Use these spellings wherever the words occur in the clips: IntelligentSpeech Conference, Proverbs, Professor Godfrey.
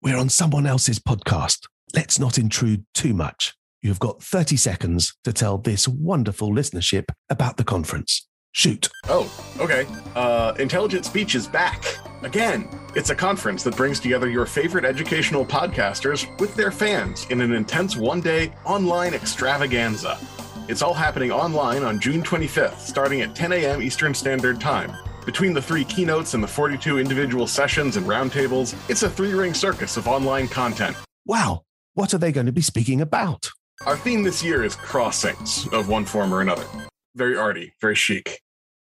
We're on someone else's podcast. Let's not intrude too much. You've got 30 seconds to tell this wonderful listenership about the conference. Shoot. Oh, okay. Intelligent Speech is back. Again, it's a conference that brings together your favorite educational podcasters with their fans in an intense one-day online extravaganza. It's all happening online on June 25th, starting at 10 a.m. Eastern Standard Time. Between the three keynotes and the 42 individual sessions and roundtables, it's a three-ring circus of online content. Wow, what are they going to be speaking about? Our theme this year is crossings of one form or another. Very arty, very chic.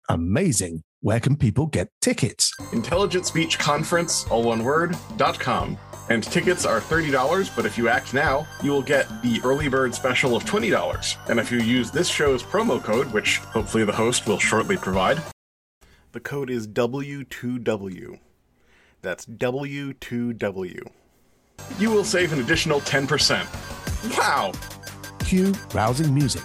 Amazing. Where can people get tickets? IntelligentSpeechConference.com. And tickets are $30, but if you act now, you will get the early bird special of $20. And if you use this show's promo code, which hopefully the host will shortly provide, the code is W2W. That's W2W. You will save an additional 10%. Wow! Cue rousing music.